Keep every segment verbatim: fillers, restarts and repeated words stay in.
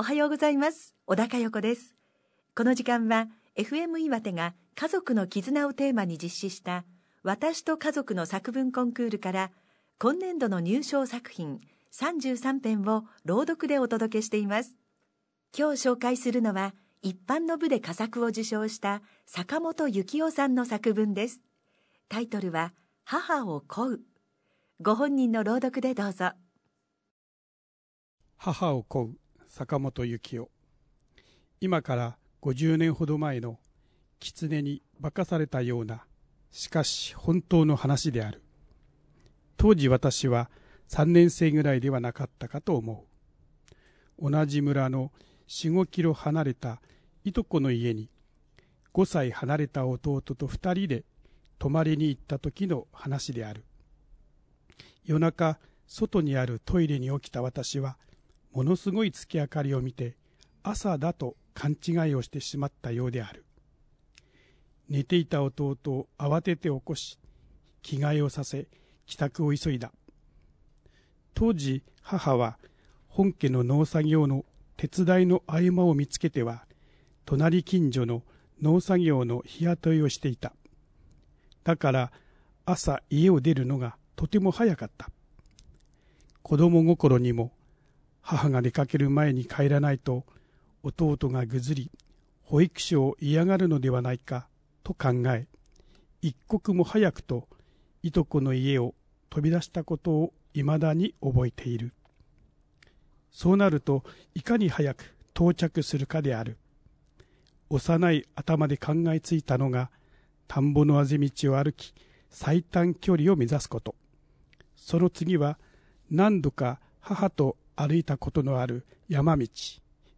おはようございます。小高代子です。この時間は エフエム 岩手が家族の絆をテーマに実施した私と家族の作文コンクールから今年度の入賞作品さんじゅうさんぺんを朗読でお届けしています。今日紹介するのは一般の部で佳作を受賞した坂本幸男さんの作文です。タイトルは母を乞う。ご本人の朗読でどうぞ。母を乞う、坂本幸男。今からごじゅうねんほど前の狐に化かされたような、しかし本当の話である。当時私はさんねん生ぐらいではなかったかと思う。同じ村のよん、ごキロ離れたいとこの家にごさい離れた弟とふたりで泊まりに行った時の話である。夜中、外にあるトイレに起きた私は、ものすごい月明かりを見て、朝だと勘違いをしてしまったようである。寝ていた弟を慌てて起こし、着替えをさせ、帰宅を急いだ。当時、母は本家の農作業の手伝いの合間を見つけては、隣近所の農作業の日雇いをしていた。だから、朝家を出るのがとても早かった。子供心にも、母が出かける前に帰らないと、弟がぐずり、保育所を嫌がるのではないかと考え、一刻も早くと、いとこの家を飛び出したことをいまだに覚えている。そうなると、いかに早く到着するかである。幼い頭で考えついたのが、田んぼのあぜ道を歩き、最短距離を目指すこと。その次は、何度か母と歩いたことのある山道、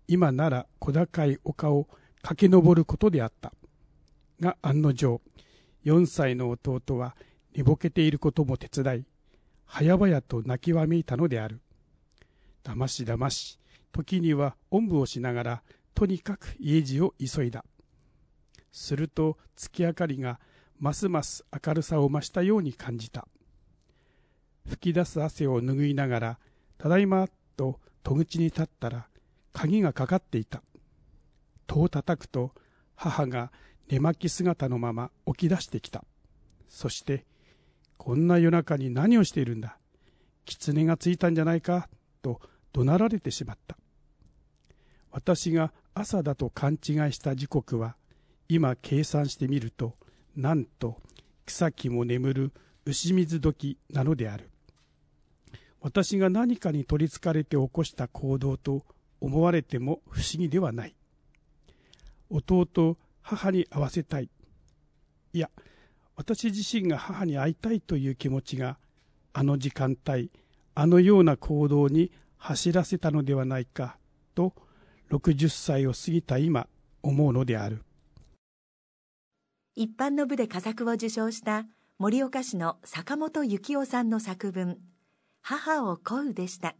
今なら小高い丘を駆け上ることであった。が案の定、よんさいの弟は寝ぼけていることも手伝い、早々と泣きわめいたのである。だましだまし、時にはおんぶをしながら、とにかく家路を急いだ。すると月明かりがますます明るさを増したように感じた。吹き出す汗を拭いながら、ただいまと戸口に立ったら、鍵がかかっていた。戸を叩くと、母が寝巻き姿のまま起き出してきた。そして、こんな夜中に何をしているんだ。狐がついたんじゃないか、と怒鳴られてしまった。私が朝だと勘違いした時刻は、今計算してみると、なんと草木も眠る牛水時なのである。私が何かに取りつかれて起こした行動と思われても不思議ではない。弟、母に会わせたい。いや、私自身が母に会いたいという気持ちが、あの時間帯、あのような行動に走らせたのではないか、とろくじゅっさいを過ぎた今、思うのである。一般の部で佳作を受賞した、盛岡市の坂本幸男さんの作文、母を乞うでした。